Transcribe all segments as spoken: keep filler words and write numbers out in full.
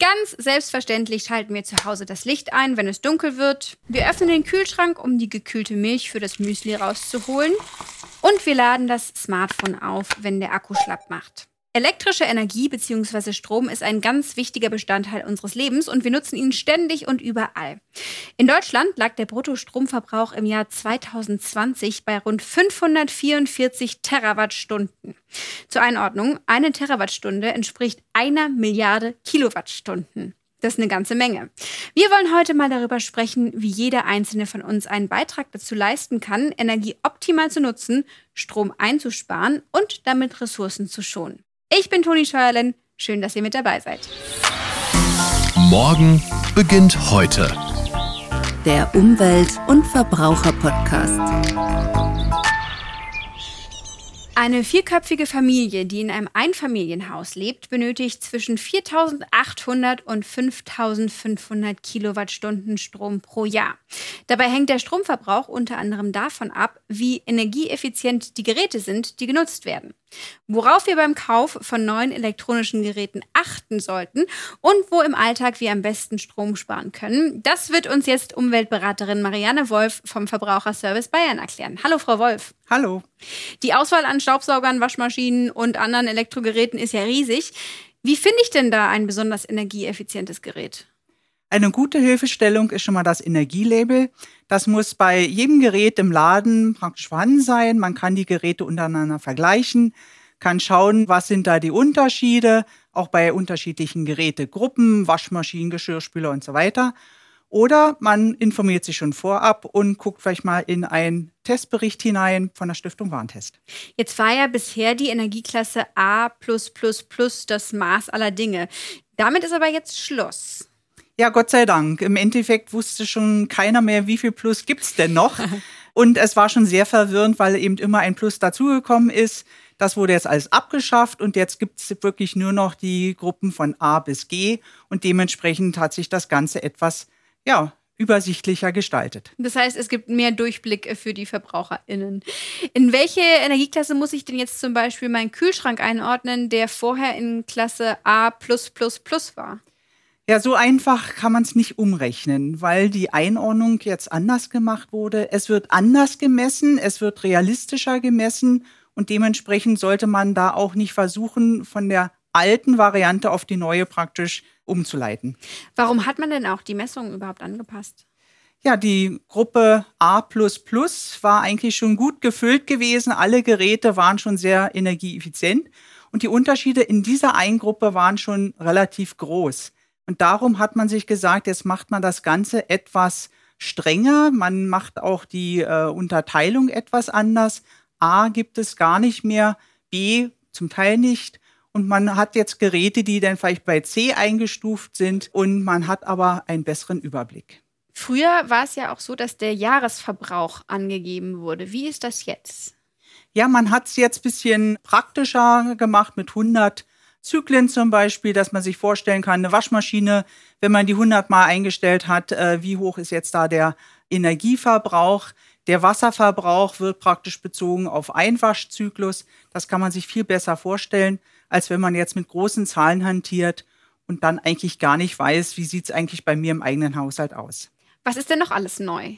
Ganz selbstverständlich schalten wir zu Hause das Licht ein, wenn es dunkel wird. Wir öffnen den Kühlschrank, um die gekühlte Milch für das Müsli rauszuholen. Und wir laden das Smartphone auf, wenn der Akku schlapp macht. Elektrische Energie bzw. Strom ist ein ganz wichtiger Bestandteil unseres Lebens und wir nutzen ihn ständig und überall. In Deutschland lag der Bruttostromverbrauch im Jahr zweitausendzwanzig bei rund fünfhundertvierundvierzig Terawattstunden. Zur Einordnung, eine Terawattstunde entspricht einer Milliarde Kilowattstunden. Das ist eine ganze Menge. Wir wollen heute mal darüber sprechen, wie jeder Einzelne von uns einen Beitrag dazu leisten kann, Energie optimal zu nutzen, Strom einzusparen und damit Ressourcen zu schonen. Ich bin Toni Scheurlen. Schön, dass ihr mit dabei seid. Morgen beginnt heute. Der Umwelt- und Verbraucher-Podcast. Eine vierköpfige Familie, die in einem Einfamilienhaus lebt, benötigt zwischen viertausendachthundert und fünftausendfünfhundert Kilowattstunden Strom pro Jahr. Dabei hängt der Stromverbrauch unter anderem davon ab, wie energieeffizient die Geräte sind, die genutzt werden, worauf wir beim Kauf von neuen elektronischen Geräten achten sollten und wo im Alltag wir am besten Strom sparen können. Das wird uns jetzt Umweltberaterin Marianne Wolff vom Verbraucherservice Bayern erklären. Hallo, Frau Wolff. Hallo. Die Auswahl an Staubsaugern, Waschmaschinen und anderen Elektrogeräten ist ja riesig. Wie finde ich denn da ein besonders energieeffizientes Gerät? Eine gute Hilfestellung ist schon mal das Energielabel. Das muss bei jedem Gerät im Laden praktisch vorhanden sein. Man kann die Geräte untereinander vergleichen, kann schauen, was sind da die Unterschiede, auch bei unterschiedlichen Gerätegruppen, Waschmaschinen, Geschirrspüler und so weiter. Oder man informiert sich schon vorab und guckt vielleicht mal in einen Testbericht hinein von der Stiftung Warentest. Jetzt war ja bisher die Energieklasse A plus plus plus das Maß aller Dinge. Damit ist aber jetzt Schluss. Ja, Gott sei Dank. Im Endeffekt wusste schon keiner mehr, wie viel Plus gibt's denn noch. Und es war schon sehr verwirrend, weil eben immer ein Plus dazugekommen ist. Das wurde jetzt alles abgeschafft und jetzt gibt's wirklich nur noch die Gruppen von A bis G. Und dementsprechend hat sich das Ganze etwas, ja, übersichtlicher gestaltet. Das heißt, es gibt mehr Durchblick für die VerbraucherInnen. In welche Energieklasse muss ich denn jetzt zum Beispiel meinen Kühlschrank einordnen, der vorher in Klasse A plus plus plus war? Ja, so einfach kann man es nicht umrechnen, weil die Einordnung jetzt anders gemacht wurde. Es wird anders gemessen, es wird realistischer gemessen und dementsprechend sollte man da auch nicht versuchen, von der alten Variante auf die neue praktisch umzuleiten. Warum hat man denn auch die Messungen überhaupt angepasst? Ja, die Gruppe A plus plus war eigentlich schon gut gefüllt gewesen. Alle Geräte waren schon sehr energieeffizient und die Unterschiede in dieser einen Gruppe waren schon relativ groß. Und darum hat man sich gesagt, jetzt macht man das Ganze etwas strenger. Man macht auch die äh, Unterteilung etwas anders. A gibt es gar nicht mehr, B zum Teil nicht. Und man hat jetzt Geräte, die dann vielleicht bei C eingestuft sind. Und man hat aber einen besseren Überblick. Früher war es ja auch so, dass der Jahresverbrauch angegeben wurde. Wie ist das jetzt? Ja, man hat es jetzt ein bisschen praktischer gemacht mit hundert Zyklen zum Beispiel, dass man sich vorstellen kann, eine Waschmaschine, wenn man die hundert Mal eingestellt hat, wie hoch ist jetzt da der Energieverbrauch? Der Wasserverbrauch wird praktisch bezogen auf einen Waschzyklus. Das kann man sich viel besser vorstellen, als wenn man jetzt mit großen Zahlen hantiert und dann eigentlich gar nicht weiß, wie sieht es eigentlich bei mir im eigenen Haushalt aus. Was ist denn noch alles neu?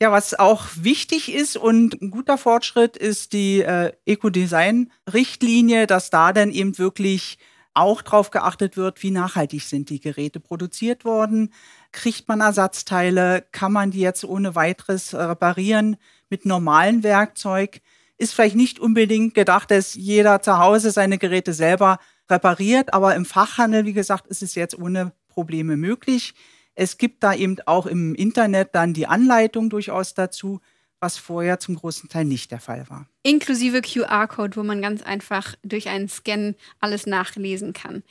Ja, was auch wichtig ist und ein guter Fortschritt ist die äh, Ökodesign-Richtlinie, dass da dann eben wirklich auch drauf geachtet wird, wie nachhaltig sind die Geräte produziert worden. Kriegt man Ersatzteile? Kann man die jetzt ohne weiteres reparieren mit normalem Werkzeug? Ist vielleicht nicht unbedingt gedacht, dass jeder zu Hause seine Geräte selber repariert, aber im Fachhandel, wie gesagt, ist es jetzt ohne Probleme möglich. Es gibt da eben auch im Internet dann die Anleitung durchaus dazu, was vorher zum großen Teil nicht der Fall war. Inklusive Q R-Code, wo man ganz einfach durch einen Scan alles nachlesen kann.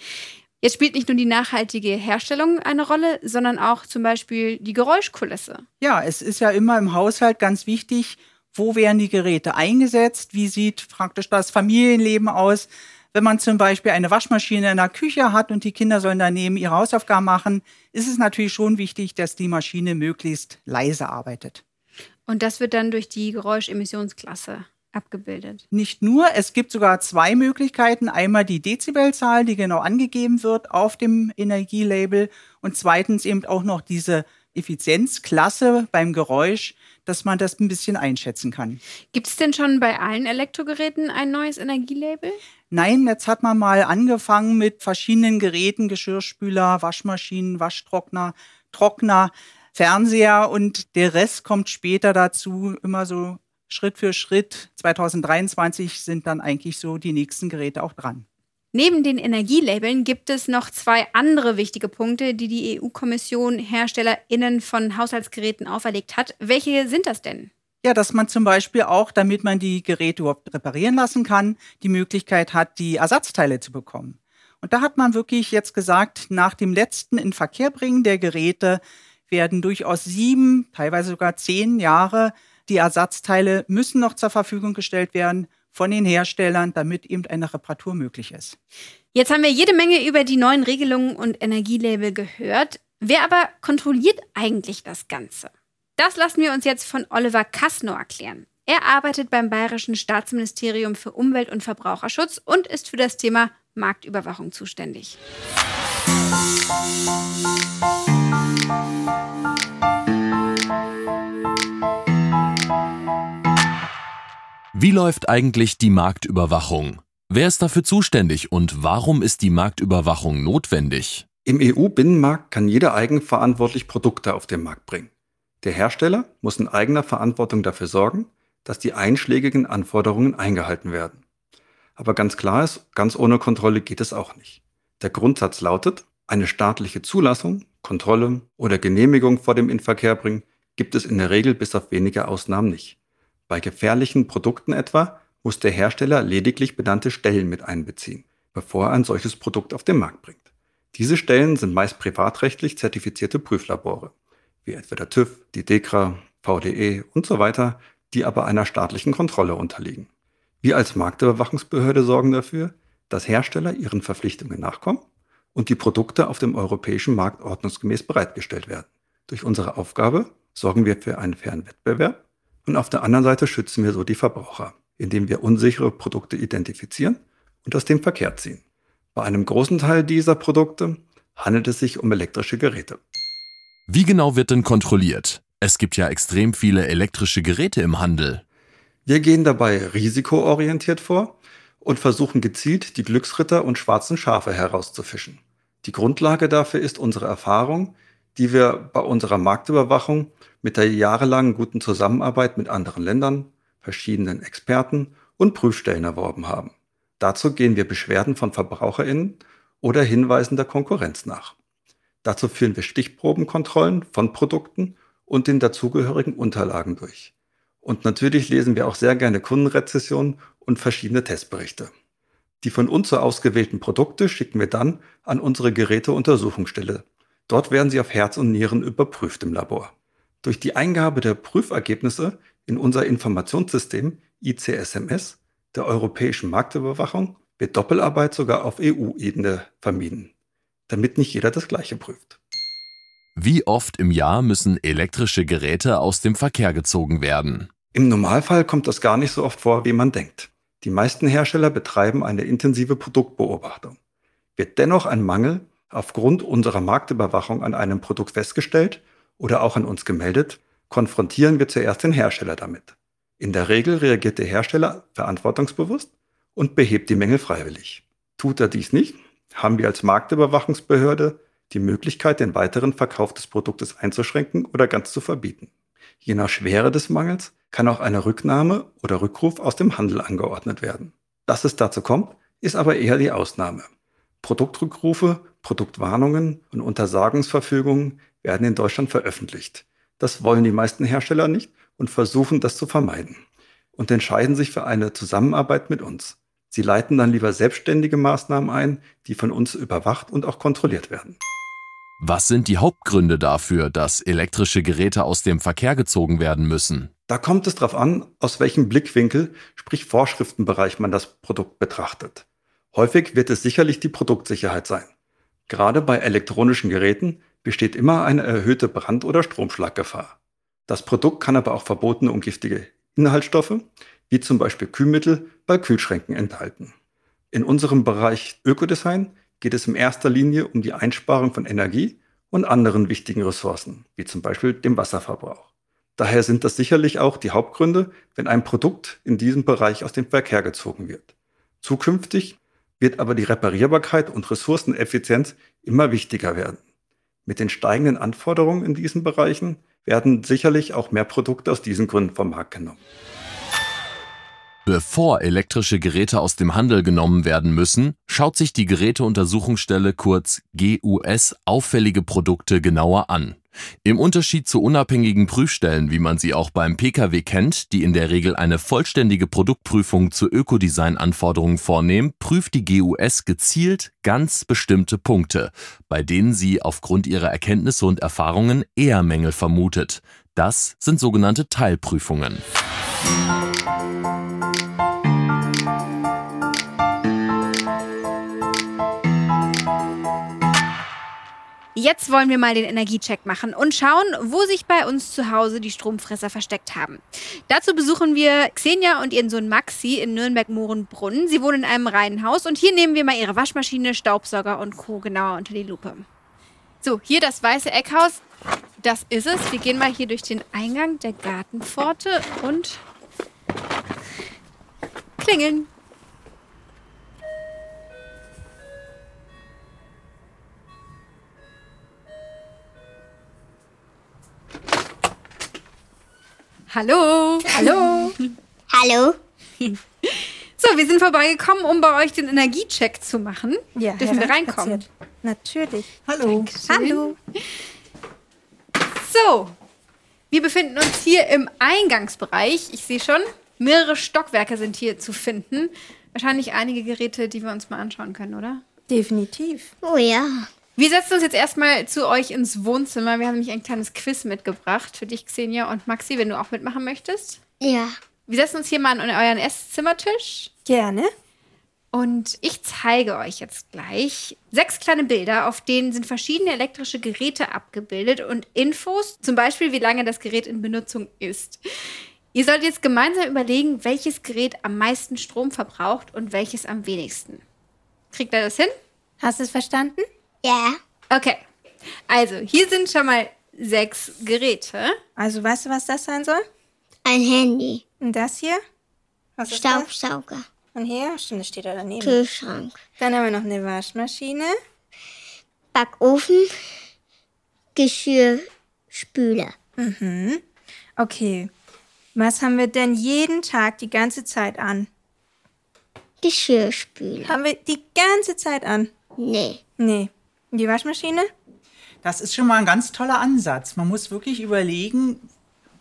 Jetzt spielt nicht nur die nachhaltige Herstellung eine Rolle, sondern auch zum Beispiel die Geräuschkulisse. Ja, es ist ja immer im Haushalt ganz wichtig, wo werden die Geräte eingesetzt, wie sieht praktisch das Familienleben aus. Wenn man zum Beispiel eine Waschmaschine in der Küche hat und die Kinder sollen daneben ihre Hausaufgaben machen, ist es natürlich schon wichtig, dass die Maschine möglichst leise arbeitet. Und das wird dann durch die Geräuschemissionsklasse abgebildet. Nicht nur, es gibt sogar zwei Möglichkeiten. Einmal die Dezibelzahl, die genau angegeben wird auf dem Energielabel, und zweitens eben auch noch diese Effizienzklasse beim Geräusch, dass man das ein bisschen einschätzen kann. Gibt es denn schon bei allen Elektrogeräten ein neues Energielabel? Nein, jetzt hat man mal angefangen mit verschiedenen Geräten, Geschirrspüler, Waschmaschinen, Waschtrockner, Trockner, Fernseher, und der Rest kommt später dazu, immer so Schritt für Schritt. zwanzig dreiundzwanzig sind dann eigentlich so die nächsten Geräte auch dran. Neben den Energielabeln gibt es noch zwei andere wichtige Punkte, die die E U-Kommission HerstellerInnen von Haushaltsgeräten auferlegt hat. Welche sind das denn? Ja, dass man zum Beispiel auch, damit man die Geräte überhaupt reparieren lassen kann, die Möglichkeit hat, die Ersatzteile zu bekommen. Und da hat man wirklich jetzt gesagt, nach dem letzten Inverkehrbringen der Geräte werden durchaus sieben, teilweise sogar zehn Jahre, die Ersatzteile müssen noch zur Verfügung gestellt werden von den Herstellern, damit eben eine Reparatur möglich ist. Jetzt haben wir jede Menge über die neuen Regelungen und Energielabel gehört. Wer aber kontrolliert eigentlich das Ganze? Das lassen wir uns jetzt von Oliver Casno erklären. Er arbeitet beim Bayerischen Staatsministerium für Umwelt- und Verbraucherschutz und ist für das Thema Marktüberwachung zuständig. Wie läuft eigentlich die Marktüberwachung? Wer ist dafür zuständig und warum ist die Marktüberwachung notwendig? Im E U-Binnenmarkt kann jeder eigenverantwortlich Produkte auf den Markt bringen. Der Hersteller muss in eigener Verantwortung dafür sorgen, dass die einschlägigen Anforderungen eingehalten werden. Aber ganz klar ist, ganz ohne Kontrolle geht es auch nicht. Der Grundsatz lautet, eine staatliche Zulassung, Kontrolle oder Genehmigung vor dem Inverkehrbringen gibt es in der Regel bis auf wenige Ausnahmen nicht. Bei gefährlichen Produkten etwa muss der Hersteller lediglich benannte Stellen mit einbeziehen, bevor er ein solches Produkt auf den Markt bringt. Diese Stellen sind meist privatrechtlich zertifizierte Prüflabore, wie etwa der TÜV, die DEKRA, V D E und so weiter, die aber einer staatlichen Kontrolle unterliegen. Wir als Marktüberwachungsbehörde sorgen dafür, dass Hersteller ihren Verpflichtungen nachkommen und die Produkte auf dem europäischen Markt ordnungsgemäß bereitgestellt werden. Durch unsere Aufgabe sorgen wir für einen fairen Wettbewerb, und auf der anderen Seite schützen wir so die Verbraucher, indem wir unsichere Produkte identifizieren und aus dem Verkehr ziehen. Bei einem großen Teil dieser Produkte handelt es sich um elektrische Geräte. Wie genau wird denn kontrolliert? Es gibt ja extrem viele elektrische Geräte im Handel. Wir gehen dabei risikoorientiert vor und versuchen gezielt, die Glücksritter und schwarzen Schafe herauszufischen. Die Grundlage dafür ist unsere Erfahrung, die wir bei unserer Marktüberwachung mit der jahrelangen guten Zusammenarbeit mit anderen Ländern, verschiedenen Experten und Prüfstellen erworben haben. Dazu gehen wir Beschwerden von VerbraucherInnen oder Hinweisen der Konkurrenz nach. Dazu führen wir Stichprobenkontrollen von Produkten und den dazugehörigen Unterlagen durch. Und natürlich lesen wir auch sehr gerne Kundenrezessionen und verschiedene Testberichte. Die von uns so ausgewählten Produkte schicken wir dann an unsere Geräteuntersuchungsstelle. Dort werden sie auf Herz und Nieren überprüft im Labor. Durch die Eingabe der Prüfergebnisse in unser Informationssystem I C S M S der europäischen Marktüberwachung wird Doppelarbeit sogar auf E U-Ebene vermieden, damit nicht jeder das Gleiche prüft. Wie oft im Jahr müssen elektrische Geräte aus dem Verkehr gezogen werden? Im Normalfall kommt das gar nicht so oft vor, wie man denkt. Die meisten Hersteller betreiben eine intensive Produktbeobachtung. Wird dennoch ein Mangel aufgrund unserer Marktüberwachung an einem Produkt festgestellt oder auch an uns gemeldet, konfrontieren wir zuerst den Hersteller damit. In der Regel reagiert der Hersteller verantwortungsbewusst und behebt die Mängel freiwillig. Tut er dies nicht, haben wir als Marktüberwachungsbehörde die Möglichkeit, den weiteren Verkauf des Produktes einzuschränken oder ganz zu verbieten. Je nach Schwere des Mangels kann auch eine Rücknahme oder Rückruf aus dem Handel angeordnet werden. Dass es dazu kommt, ist aber eher die Ausnahme. Produktrückrufe, Produktwarnungen und Untersagungsverfügungen werden in Deutschland veröffentlicht. Das wollen die meisten Hersteller nicht und versuchen, das zu vermeiden und entscheiden sich für eine Zusammenarbeit mit uns. Sie leiten dann lieber selbstständige Maßnahmen ein, die von uns überwacht und auch kontrolliert werden. Was sind die Hauptgründe dafür, dass elektrische Geräte aus dem Verkehr gezogen werden müssen? Da kommt es darauf an, aus welchem Blickwinkel, sprich Vorschriftenbereich, man das Produkt betrachtet. Häufig wird es sicherlich die Produktsicherheit sein. Gerade bei elektronischen Geräten besteht immer eine erhöhte Brand- oder Stromschlaggefahr. Das Produkt kann aber auch verbotene und giftige Inhaltsstoffe, wie zum Beispiel Kühlmittel bei Kühlschränken enthalten. In unserem Bereich Ökodesign geht es in erster Linie um die Einsparung von Energie und anderen wichtigen Ressourcen, wie zum Beispiel dem Wasserverbrauch. Daher sind das sicherlich auch die Hauptgründe, wenn ein Produkt in diesem Bereich aus dem Verkehr gezogen wird. Zukünftig wird aber die Reparierbarkeit und Ressourceneffizienz immer wichtiger werden. Mit den steigenden Anforderungen in diesen Bereichen werden sicherlich auch mehr Produkte aus diesen Gründen vom Markt genommen. Bevor elektrische Geräte aus dem Handel genommen werden müssen, schaut sich die Geräteuntersuchungsstelle kurz G U S auffällige Produkte genauer an. Im Unterschied zu unabhängigen Prüfstellen, wie man sie auch beim P K W kennt, die in der Regel eine vollständige Produktprüfung zu Ökodesign-Anforderungen vornehmen, prüft die G U S gezielt ganz bestimmte Punkte, bei denen sie aufgrund ihrer Erkenntnisse und Erfahrungen eher Mängel vermutet. Das sind sogenannte Teilprüfungen. Jetzt wollen wir mal den Energiecheck machen und schauen, wo sich bei uns zu Hause die Stromfresser versteckt haben. Dazu besuchen wir Xenia und ihren Sohn Maxi in Nürnberg-Mohrenbrunn. Sie wohnen in einem Reihenhaus und hier nehmen wir mal ihre Waschmaschine, Staubsauger und Co. genauer unter die Lupe. So, hier das weiße Eckhaus, das ist es. Wir gehen mal hier durch den Eingang der Gartenpforte und klingeln. Hallo. Hallo. Hallo. So, wir sind vorbeigekommen, um bei euch den Energiecheck zu machen. Ja, dürfen wir reinkommen? Passiert. Natürlich. Hallo. Dankeschön. Hallo. So, wir befinden uns hier im Eingangsbereich. Ich sehe schon, mehrere Stockwerke sind hier zu finden. Wahrscheinlich einige Geräte, die wir uns mal anschauen können, oder? Definitiv. Oh ja. Wir setzen uns jetzt erstmal zu euch ins Wohnzimmer. Wir haben nämlich ein kleines Quiz mitgebracht für dich, Xenia und Maxi, wenn du auch mitmachen möchtest. Ja. Wir setzen uns hier mal an euren Esszimmertisch. Gerne. Und ich zeige euch jetzt gleich sechs kleine Bilder, auf denen sind verschiedene elektrische Geräte abgebildet und Infos, zum Beispiel wie lange das Gerät in Benutzung ist. Ihr sollt jetzt gemeinsam überlegen, welches Gerät am meisten Strom verbraucht und welches am wenigsten. Kriegt ihr das hin? Hast du es verstanden? Ja. Okay. Also, hier sind schon mal sechs Geräte. Also, weißt du, was das sein soll? Ein Handy. Und das hier? Was ist das? Staubsauger. Und hier? Stimmt, das steht da daneben. Kühlschrank. Dann haben wir noch eine Waschmaschine. Backofen. Geschirrspüler. Mhm. Okay. Was haben wir denn jeden Tag die ganze Zeit an? Geschirrspüler. Haben wir die ganze Zeit an? Nee. Nee. Und die Waschmaschine? Das ist schon mal ein ganz toller Ansatz. Man muss wirklich überlegen,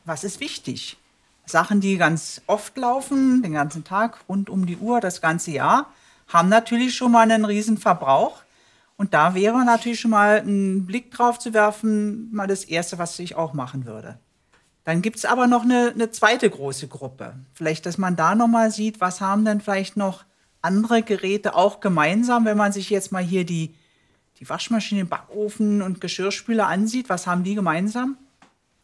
was ist wichtig. Sachen, die ganz oft laufen, den ganzen Tag, rund um die Uhr, das ganze Jahr, haben natürlich schon mal einen riesen Verbrauch. Und da wäre natürlich schon mal ein Blick drauf zu werfen, mal das Erste, was ich auch machen würde. Dann gibt es aber noch eine, eine zweite große Gruppe. Vielleicht, dass man da noch mal sieht, was haben denn vielleicht noch andere Geräte auch gemeinsam, wenn man sich jetzt mal hier die, die Waschmaschine, Backofen und Geschirrspüler ansieht, was haben die gemeinsam?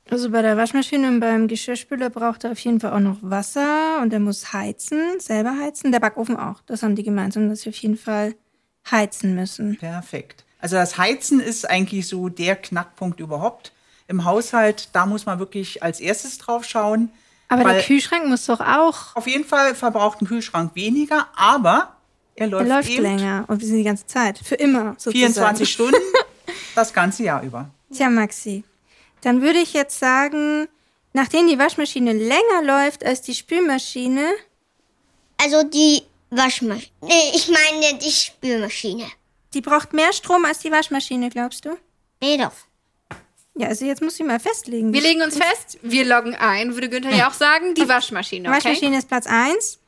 Also bei der Waschmaschine und beim Geschirrspüler braucht er auf jeden Fall auch noch Wasser und er muss heizen, selber heizen. Der Backofen auch, das haben die gemeinsam, dass sie auf jeden Fall heizen müssen. Perfekt. Also das Heizen ist eigentlich so der Knackpunkt überhaupt im Haushalt. Da muss man wirklich als erstes drauf schauen. Aber der Kühlschrank muss doch auch... Auf jeden Fall verbraucht ein Kühlschrank weniger, aber er läuft, er läuft eben länger. Und wir sind die ganze Zeit, für immer sozusagen. vierundzwanzig Stunden, das ganze Jahr über. Tja, Maxi, dann würde ich jetzt sagen, nachdem die Waschmaschine länger läuft als die Spülmaschine... Also die Waschmaschine, nee, ich meine die Spülmaschine. Die braucht mehr Strom als die Waschmaschine, glaubst du? Nee, doch. Ja, also jetzt muss ich mal festlegen. Wir legen uns fest, wir loggen ein, würde Günther ja auch sagen, die Waschmaschine, okay? Waschmaschine ist Platz eins.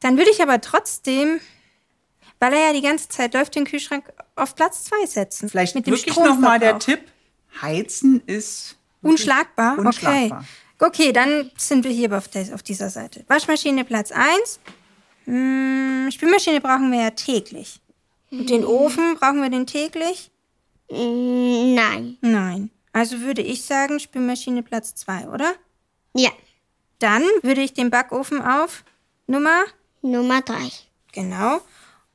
Dann würde ich aber trotzdem, weil er ja die ganze Zeit läuft, den Kühlschrank auf Platz zwei setzen. Vielleicht mit dem wirklich nochmal der Tipp, heizen ist... Unschlagbar? Unschlagbar. Okay, okay, dann sind wir hier auf, der, auf dieser Seite. Waschmaschine Platz eins. Hm, Spülmaschine brauchen wir ja täglich. Und den Ofen, brauchen wir den täglich? Nein. Nein. Also würde ich sagen, Spülmaschine Platz zwei, oder? Ja. Dann würde ich den Backofen auf Nummer? Nummer drei. Genau.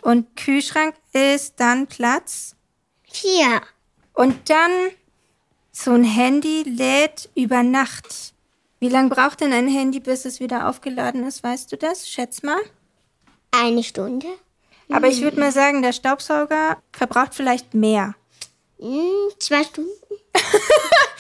Und Kühlschrank ist dann Platz? vier. Und dann so ein Handy lädt über Nacht. Wie lange braucht denn ein Handy, bis es wieder aufgeladen ist? Weißt du das? Schätz mal. Eine Stunde. Aber ich würde mal sagen, der Staubsauger verbraucht vielleicht mehr. Zwei Stunden.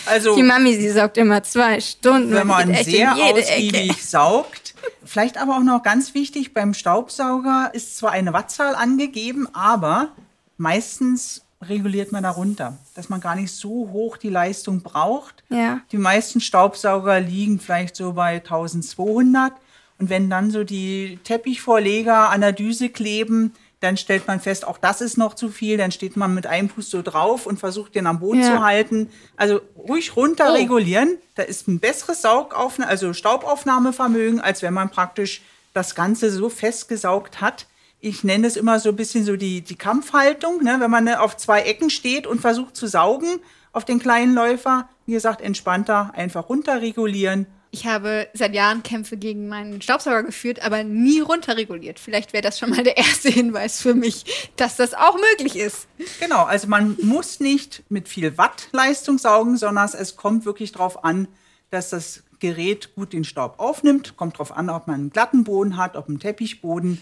Also, die Mami, sie saugt immer zwei Stunden. Wenn man sehr ausgiebig Ecke. saugt. Vielleicht aber auch noch ganz wichtig, beim Staubsauger ist zwar eine Wattzahl angegeben, aber meistens reguliert man darunter, dass man gar nicht so hoch die Leistung braucht. Ja. Die meisten Staubsauger liegen vielleicht so bei zwölfhundert. Und wenn dann so die Teppichvorleger an der Düse kleben, dann stellt man fest, auch das ist noch zu viel. Dann steht man mit einem Fuß so drauf und versucht, den am Boden ja. zu halten. Also ruhig runter regulieren. Oh. Da ist ein besseres Saugaufnahme, also Staubaufnahmevermögen, als wenn man praktisch das Ganze so festgesaugt hat. Ich nenne das immer so ein bisschen so die, die Kampfhaltung, ne? Wenn man auf zwei Ecken steht und versucht zu saugen auf den kleinen Läufer. Wie gesagt, entspannter, einfach runter regulieren. Ich habe seit Jahren Kämpfe gegen meinen Staubsauger geführt, aber nie runterreguliert. Vielleicht wäre das schon mal der erste Hinweis für mich, dass das auch möglich ist. Genau, also man muss nicht mit viel Wattleistung saugen, sondern es kommt wirklich darauf an, dass das Gerät gut den Staub aufnimmt. Kommt darauf an, ob man einen glatten Boden hat, ob einen Teppichboden.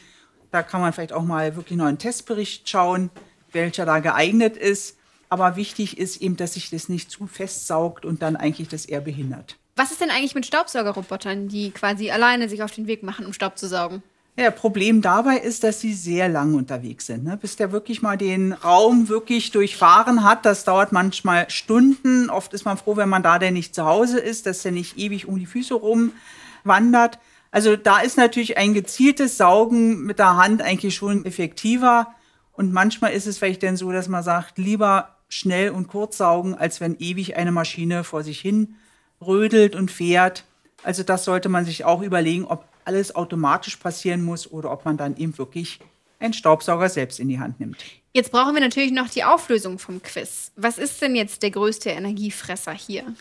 Da kann man vielleicht auch mal wirklich noch einen Testbericht schauen, welcher da geeignet ist. Aber wichtig ist eben, dass sich das nicht zu fest saugt und dann eigentlich das eher behindert. Was ist denn eigentlich mit Staubsaugerrobotern, die quasi alleine sich auf den Weg machen, um Staub zu saugen? Ja, Problem dabei ist, dass sie sehr lang unterwegs sind. Ne? Bis der wirklich mal den Raum wirklich durchfahren hat, das dauert manchmal Stunden. Oft ist man froh, wenn man da denn nicht zu Hause ist, dass der nicht ewig um die Füße rumwandert. Also da ist natürlich ein gezieltes Saugen mit der Hand eigentlich schon effektiver. Und manchmal ist es vielleicht dann so, dass man sagt, lieber schnell und kurz saugen, als wenn ewig eine Maschine vor sich hin rödelt und fährt. Also das sollte man sich auch überlegen, ob alles automatisch passieren muss oder ob man dann eben wirklich einen Staubsauger selbst in die Hand nimmt. Jetzt brauchen wir natürlich noch die Auflösung vom Quiz. Was ist denn jetzt der größte Energiefresser hier?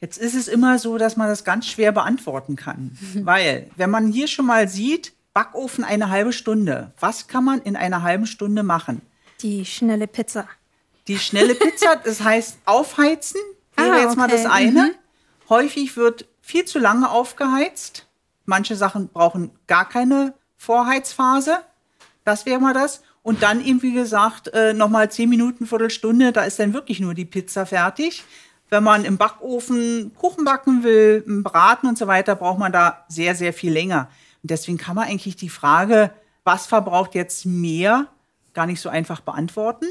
Jetzt ist es immer so, dass man das ganz schwer beantworten kann. Mhm. Weil, wenn man hier schon mal sieht, Backofen eine halbe Stunde. Was kann man in einer halben Stunde machen? Die schnelle Pizza. Die schnelle Pizza, das heißt aufheizen. Wäre ah, jetzt okay. mal das eine. Mhm. Häufig wird viel zu lange aufgeheizt. Manche Sachen brauchen gar keine Vorheizphase. Das wäre mal das. Und dann eben, wie gesagt, nochmal zehn Minuten, Viertelstunde, da ist dann wirklich nur die Pizza fertig. Wenn man im Backofen Kuchen backen will, Braten und so weiter, braucht man da sehr, sehr viel länger. Und deswegen kann man eigentlich die Frage, was verbraucht jetzt mehr, gar nicht so einfach beantworten.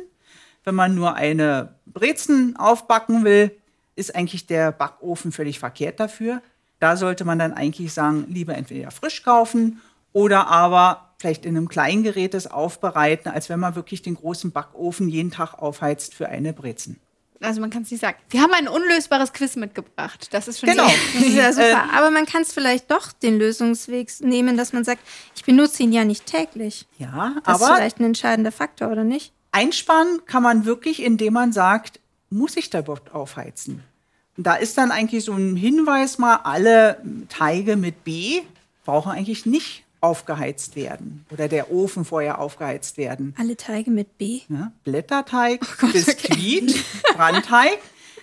Wenn man nur eine Brezen aufbacken will, ist eigentlich der Backofen völlig verkehrt dafür. Da sollte man dann eigentlich sagen, lieber entweder frisch kaufen oder aber vielleicht in einem kleinen Gerät das aufbereiten, als wenn man wirklich den großen Backofen jeden Tag aufheizt für eine Brezen. Also man kann es nicht sagen. Wir haben ein unlösbares Quiz mitgebracht. Das ist schon genau. Das ist ja super. Aber man kann es vielleicht doch den Lösungsweg nehmen, dass man sagt, ich benutze ihn ja nicht täglich. Ja, das aber das ist vielleicht ein entscheidender Faktor, oder nicht? Einsparen kann man wirklich, indem man sagt, muss ich da überhaupt aufheizen? Und da ist dann eigentlich so ein Hinweis mal, alle Teige mit B brauchen eigentlich nicht aufgeheizt werden. Oder der Ofen vorher aufgeheizt werden. Alle Teige mit B? Ja, Blätterteig, oh Gott, Biskuit, okay. Brandteig.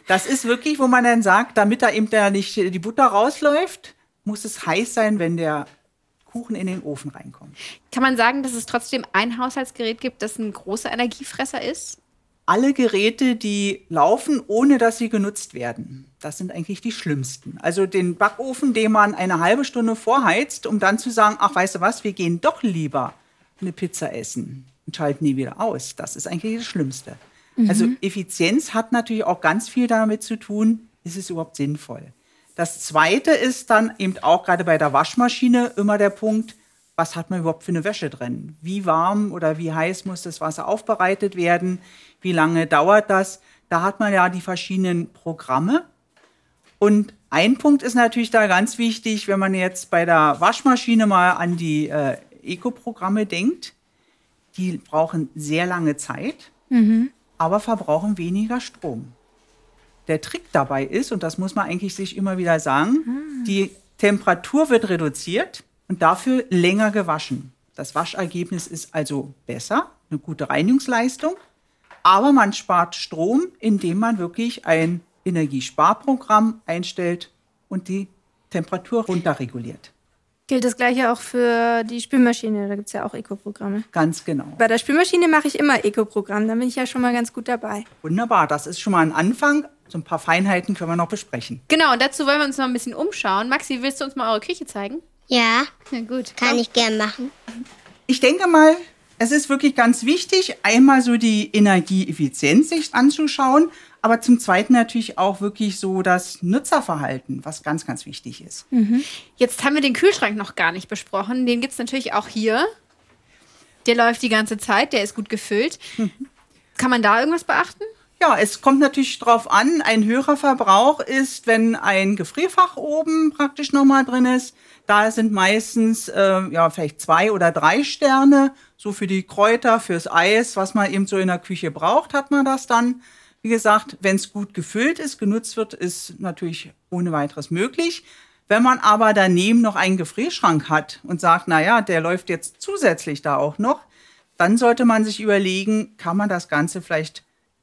Das ist wirklich, wo man dann sagt, damit da eben da nicht die Butter rausläuft, muss es heiß sein, wenn der Kuchen in den Ofen reinkommt. Kann man sagen, dass es trotzdem ein Haushaltsgerät gibt, das ein großer Energiefresser ist? Alle Geräte, die laufen, ohne dass sie genutzt werden. Das sind eigentlich die schlimmsten. Also den Backofen, den man eine halbe Stunde vorheizt, um dann zu sagen, ach, weißt du was, wir gehen doch lieber eine Pizza essen und schalten die wieder aus. Das ist eigentlich das Schlimmste. Mhm. Also Effizienz hat natürlich auch ganz viel damit zu tun, ist es überhaupt sinnvoll. Das Zweite ist dann eben auch gerade bei der Waschmaschine immer der Punkt, was hat man überhaupt für eine Wäsche drin? Wie warm oder wie heiß muss das Wasser aufbereitet werden? Wie lange dauert das? Da hat man ja die verschiedenen Programme. Und ein Punkt ist natürlich da ganz wichtig, wenn man jetzt bei der Waschmaschine mal an die äh, Eco-Programme denkt. Die brauchen sehr lange Zeit, mhm. aber verbrauchen weniger Strom. Der Trick dabei ist, und das muss man eigentlich sich immer wieder sagen, mhm. die Temperatur wird reduziert. und dafür länger gewaschen. Das Waschergebnis ist also besser, eine gute Reinigungsleistung, aber man spart Strom, indem man wirklich ein Energiesparprogramm einstellt und die Temperatur runterreguliert. Gilt das Gleiche auch für die Spülmaschine? Da gibt es ja auch Eco-Programme. Ganz genau. Bei der Spülmaschine mache ich immer Eco-Programm, da bin ich ja schon mal ganz gut dabei. Wunderbar, das ist schon mal ein Anfang. So ein paar Feinheiten können wir noch besprechen. Genau, und dazu wollen wir uns noch ein bisschen umschauen. Maxi, willst du uns mal eure Küche zeigen? Ja, na gut, kann ich gern machen. Ich denke mal, es ist wirklich ganz wichtig, einmal so die Energieeffizienz sich anzuschauen, aber zum Zweiten natürlich auch wirklich so das Nutzerverhalten, was ganz, ganz wichtig ist. Mhm. Jetzt haben wir den Kühlschrank noch gar nicht besprochen. Den gibt es natürlich auch hier. Der läuft die ganze Zeit, der ist gut gefüllt. Mhm. Kann man da irgendwas beachten? Ja, es kommt natürlich drauf an, ein höherer Verbrauch ist, wenn ein Gefrierfach oben praktisch nochmal drin ist. Da sind meistens äh, ja, vielleicht zwei oder drei Sterne, so für die Kräuter, fürs Eis, was man eben so in der Küche braucht, hat man das dann. Wie gesagt, wenn es gut gefüllt ist, genutzt wird, ist natürlich ohne weiteres möglich. Wenn man aber daneben noch einen Gefrierschrank hat und sagt, naja, der läuft jetzt zusätzlich da auch noch, dann sollte man sich überlegen, kann man das Ganze vielleicht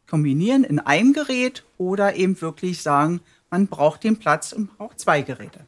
kombinieren in einem Gerät oder eben wirklich sagen, man braucht den Platz und braucht zwei Geräte.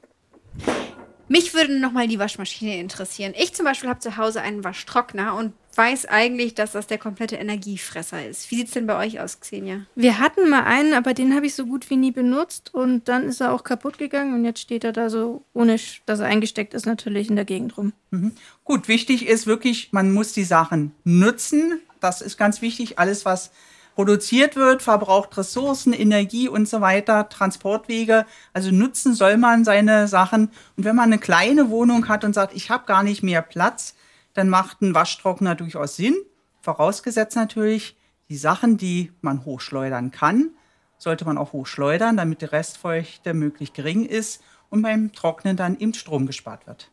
Mich würde nochmal die Waschmaschine interessieren. Ich zum Beispiel habe zu Hause einen Waschtrockner und weiß eigentlich, dass das der komplette Energiefresser ist. Wie sieht es denn bei euch aus, Xenia? Wir hatten mal einen, aber den habe ich so gut wie nie benutzt und dann ist er auch kaputt gegangen und jetzt steht er da so, ohne dass er eingesteckt ist, natürlich in der Gegend rum. Mhm. Gut, wichtig ist wirklich, man muss die Sachen nutzen. Das ist ganz wichtig. Alles, was produziert wird, verbraucht Ressourcen, Energie und so weiter, Transportwege. Also nutzen soll man seine Sachen. Und wenn man eine kleine Wohnung hat und sagt, ich habe gar nicht mehr Platz, dann macht ein Waschtrockner durchaus Sinn. Vorausgesetzt natürlich, die Sachen, die man hochschleudern kann, sollte man auch hochschleudern, damit die Restfeuchte möglichst gering ist und beim Trocknen dann eben Strom gespart wird.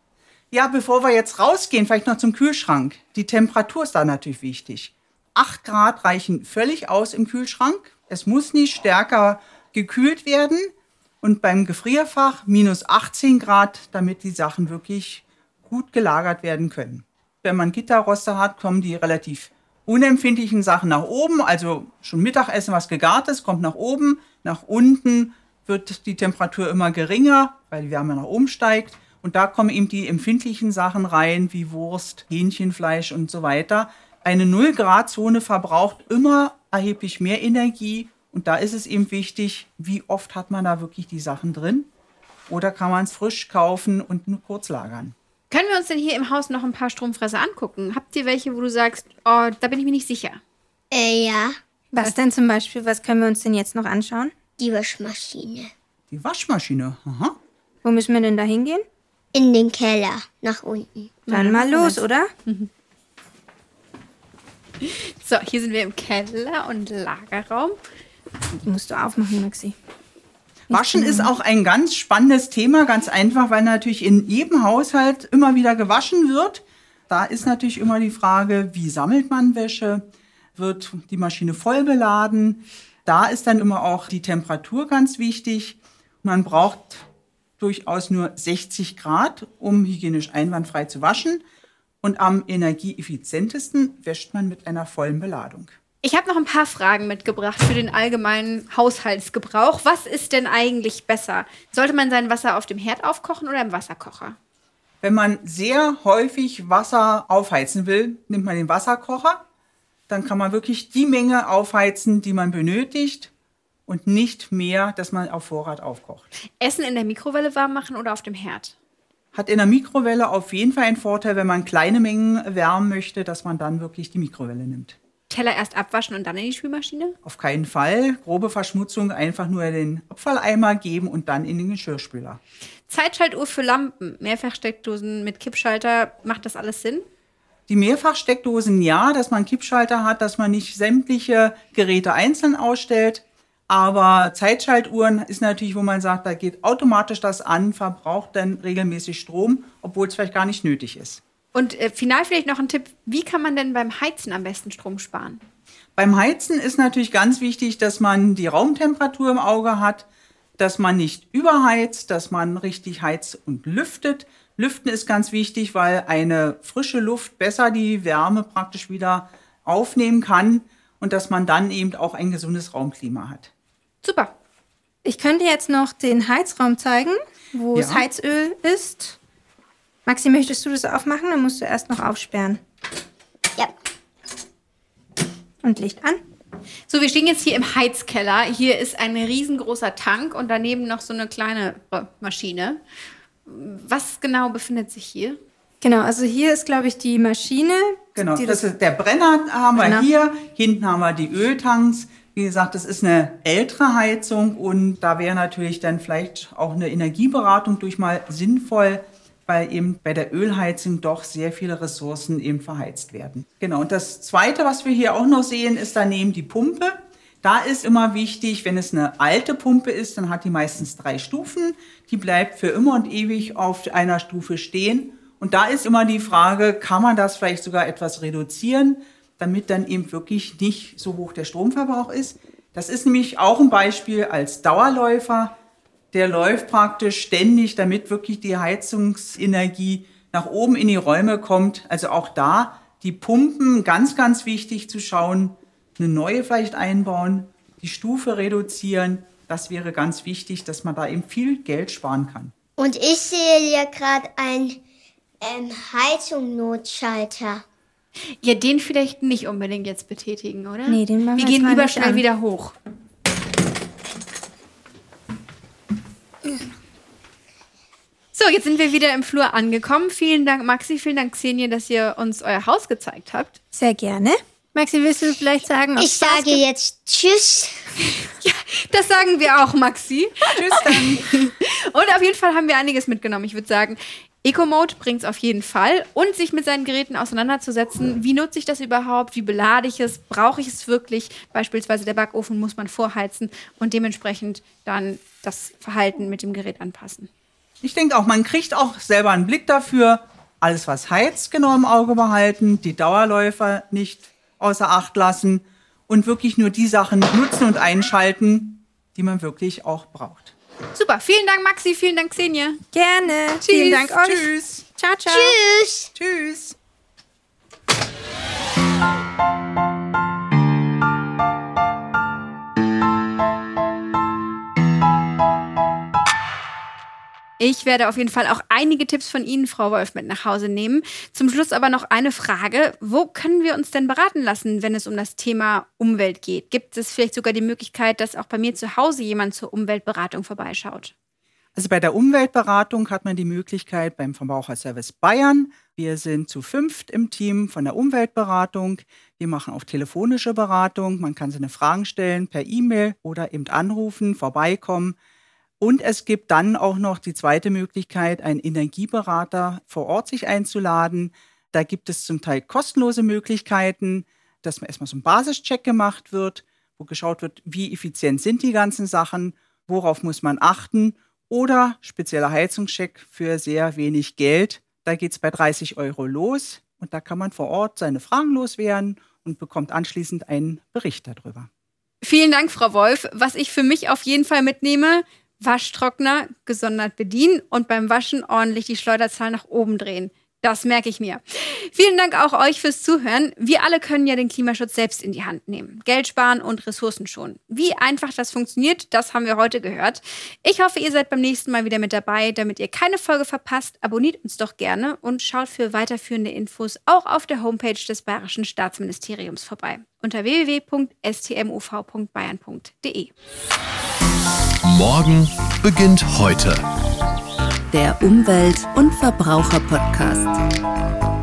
Ja, bevor wir jetzt rausgehen, vielleicht noch zum Kühlschrank. Die Temperatur ist da natürlich wichtig. acht Grad reichen völlig aus im Kühlschrank. Es muss nicht stärker gekühlt werden. Und beim Gefrierfach minus achtzehn Grad, damit die Sachen wirklich gut gelagert werden können. Wenn man Gitterroste hat, kommen die relativ unempfindlichen Sachen nach oben. Also schon Mittagessen, was gegart ist, kommt nach oben. Nach unten wird die Temperatur immer geringer, weil die Wärme nach oben steigt. Und da kommen eben die empfindlichen Sachen rein, wie Wurst, Hähnchenfleisch und so weiter. Eine null Grad Zone verbraucht immer erheblich mehr Energie. Und da ist es eben wichtig, wie oft hat man da wirklich die Sachen drin? Oder kann man es frisch kaufen und nur kurz lagern? Können wir uns denn hier im Haus noch ein paar Stromfresser angucken? Habt ihr welche, wo du sagst, oh, da bin ich mir nicht sicher? Äh, ja. Was denn zum Beispiel? Was können wir uns denn jetzt noch anschauen? Die Waschmaschine. Die Waschmaschine, aha. Wo müssen wir denn da hingehen? In den Keller, nach unten. Dann mal los, oder? Mhm. So, hier sind wir im Keller und Lagerraum. Die musst du aufmachen, Maxi. Waschen ist auch ein ganz spannendes Thema, ganz einfach, weil natürlich in jedem Haushalt immer wieder gewaschen wird. Da ist natürlich immer die Frage, wie sammelt man Wäsche? Wird die Maschine voll beladen? Da ist dann immer auch die Temperatur ganz wichtig. Man braucht durchaus nur sechzig Grad, um hygienisch einwandfrei zu waschen. Und am energieeffizientesten wäscht man mit einer vollen Beladung. Ich habe noch ein paar Fragen mitgebracht für den allgemeinen Haushaltsgebrauch. Was ist denn eigentlich besser? Sollte man sein Wasser auf dem Herd aufkochen oder im Wasserkocher? Wenn man sehr häufig Wasser aufheizen will, nimmt man den Wasserkocher. Dann kann man wirklich die Menge aufheizen, die man benötigt und nicht mehr, dass man auf Vorrat aufkocht. Essen in der Mikrowelle warm machen oder auf dem Herd? Hat in der Mikrowelle auf jeden Fall einen Vorteil, wenn man kleine Mengen wärmen möchte, dass man dann wirklich die Mikrowelle nimmt. Teller erst abwaschen und dann in die Spülmaschine? Auf keinen Fall. Grobe Verschmutzung einfach nur in den Abfalleimer geben und dann in den Geschirrspüler. Zeitschaltuhr für Lampen, Mehrfachsteckdosen mit Kippschalter, macht das alles Sinn? Die Mehrfachsteckdosen ja, dass man einen Kippschalter hat, dass man nicht sämtliche Geräte einzeln ausstellt. Aber Zeitschaltuhren ist natürlich, wo man sagt, da geht automatisch das an, verbraucht dann regelmäßig Strom, obwohl es vielleicht gar nicht nötig ist. Und äh, final vielleicht noch ein Tipp, wie kann man denn beim Heizen am besten Strom sparen? Beim Heizen ist natürlich ganz wichtig, dass man die Raumtemperatur im Auge hat, dass man nicht überheizt, dass man richtig heizt und lüftet, Lüften ist ganz wichtig, weil eine frische Luft besser die Wärme praktisch wieder aufnehmen kann und dass man dann eben auch ein gesundes Raumklima hat. Super. Ich könnte jetzt noch den Heizraum zeigen, wo ja. das Heizöl ist. Maxi, möchtest du das aufmachen? Dann musst du erst noch aufsperren. Ja. Und Licht an. So, wir stehen jetzt hier im Heizkeller. Hier ist ein riesengroßer Tank und daneben noch so eine kleine Maschine. Was genau befindet sich hier? Genau, also hier ist, glaube ich, die Maschine. Genau, die das, das ist der Brenner haben Brenner. wir hier. Hinten haben wir die Öltanks. Wie gesagt, das ist eine ältere Heizung und da wäre natürlich dann vielleicht auch eine Energieberatung durch mal sinnvoll, weil eben bei der Ölheizung doch sehr viele Ressourcen eben verheizt werden. Genau, und das Zweite, was wir hier auch noch sehen, ist daneben die Pumpe. Da ist immer wichtig, wenn es eine alte Pumpe ist, dann hat die meistens drei Stufen. Die bleibt für immer und ewig auf einer Stufe stehen. Und da ist immer die Frage, kann man das vielleicht sogar etwas reduzieren, damit dann eben wirklich nicht so hoch der Stromverbrauch ist. Das ist nämlich auch ein Beispiel als Dauerläufer. Der läuft praktisch ständig, damit wirklich die Heizungsenergie nach oben in die Räume kommt. Also auch da die Pumpen, ganz, ganz wichtig zu schauen, eine neue vielleicht einbauen, die Stufe reduzieren. Das wäre ganz wichtig, dass man da eben viel Geld sparen kann. Und ich sehe hier gerade einen ähm, Heizungnotschalter. Ja, den vielleicht nicht unbedingt jetzt betätigen, oder? Nee, den machen wir nicht. Wir gehen lieber schnell an. wieder hoch. So, jetzt sind wir wieder im Flur angekommen. Vielen Dank, Maxi. Vielen Dank, Xenia, dass ihr uns euer Haus gezeigt habt. Sehr gerne. Maxi, willst du vielleicht sagen? Ich sage gibt? jetzt Tschüss. Ja, das sagen wir auch, Maxi. Tschüss dann. Und auf jeden Fall haben wir einiges mitgenommen. Ich würde sagen, Eco-Mode bringt es auf jeden Fall. Und sich mit seinen Geräten auseinanderzusetzen. Wie nutze ich das überhaupt? Wie belade ich es? Brauche ich es wirklich? Beispielsweise der Backofen muss man vorheizen und dementsprechend dann das Verhalten mit dem Gerät anpassen. Ich denke auch, man kriegt auch selber einen Blick dafür. Alles, was heizt, genau im Auge behalten. Die Dauerläufer nicht außer Acht lassen. Und wirklich nur die Sachen nutzen und einschalten, die man wirklich auch braucht. Super. Vielen Dank, Maxi. Vielen Dank, Xenia. Gerne. Tschüss. Vielen Dank euch. Tschüss. Ciao, ciao. Tschüss. Tschüss. Ich werde auf jeden Fall auch einige Tipps von Ihnen, Frau Wolff, mit nach Hause nehmen. Zum Schluss aber noch eine Frage. Wo können wir uns denn beraten lassen, wenn es um das Thema Umwelt geht? Gibt es vielleicht sogar die Möglichkeit, dass auch bei mir zu Hause jemand zur Umweltberatung vorbeischaut? Also bei der Umweltberatung hat man die Möglichkeit beim Verbraucherservice Bayern. Wir sind zu fünft im Team von der Umweltberatung. Wir machen auch telefonische Beratung. Man kann seine Fragen stellen per E-Mail oder eben anrufen, vorbeikommen. Und es gibt dann auch noch die zweite Möglichkeit, einen Energieberater vor Ort sich einzuladen. Da gibt es zum Teil kostenlose Möglichkeiten, dass erstmal so ein Basischeck gemacht wird, wo geschaut wird, wie effizient sind die ganzen Sachen, worauf muss man achten. Oder spezieller Heizungscheck für sehr wenig Geld. Da geht es bei dreißig Euro los und da kann man vor Ort seine Fragen loswerden und bekommt anschließend einen Bericht darüber. Vielen Dank, Frau Wolff. Was ich für mich auf jeden Fall mitnehme: Waschtrockner gesondert bedienen und beim Waschen ordentlich die Schleuderzahl nach oben drehen. Das merke ich mir. Vielen Dank auch euch fürs Zuhören. Wir alle können ja den Klimaschutz selbst in die Hand nehmen. Geld sparen und Ressourcen schonen. Wie einfach das funktioniert, das haben wir heute gehört. Ich hoffe, ihr seid beim nächsten Mal wieder mit dabei. Damit ihr keine Folge verpasst, abonniert uns doch gerne und schaut für weiterführende Infos auch auf der Homepage des Bayerischen Staatsministeriums vorbei. Unter w w w punkt s t m u v punkt bayern punkt d e. Morgen beginnt heute. Der Umwelt- und Verbraucher-Podcast.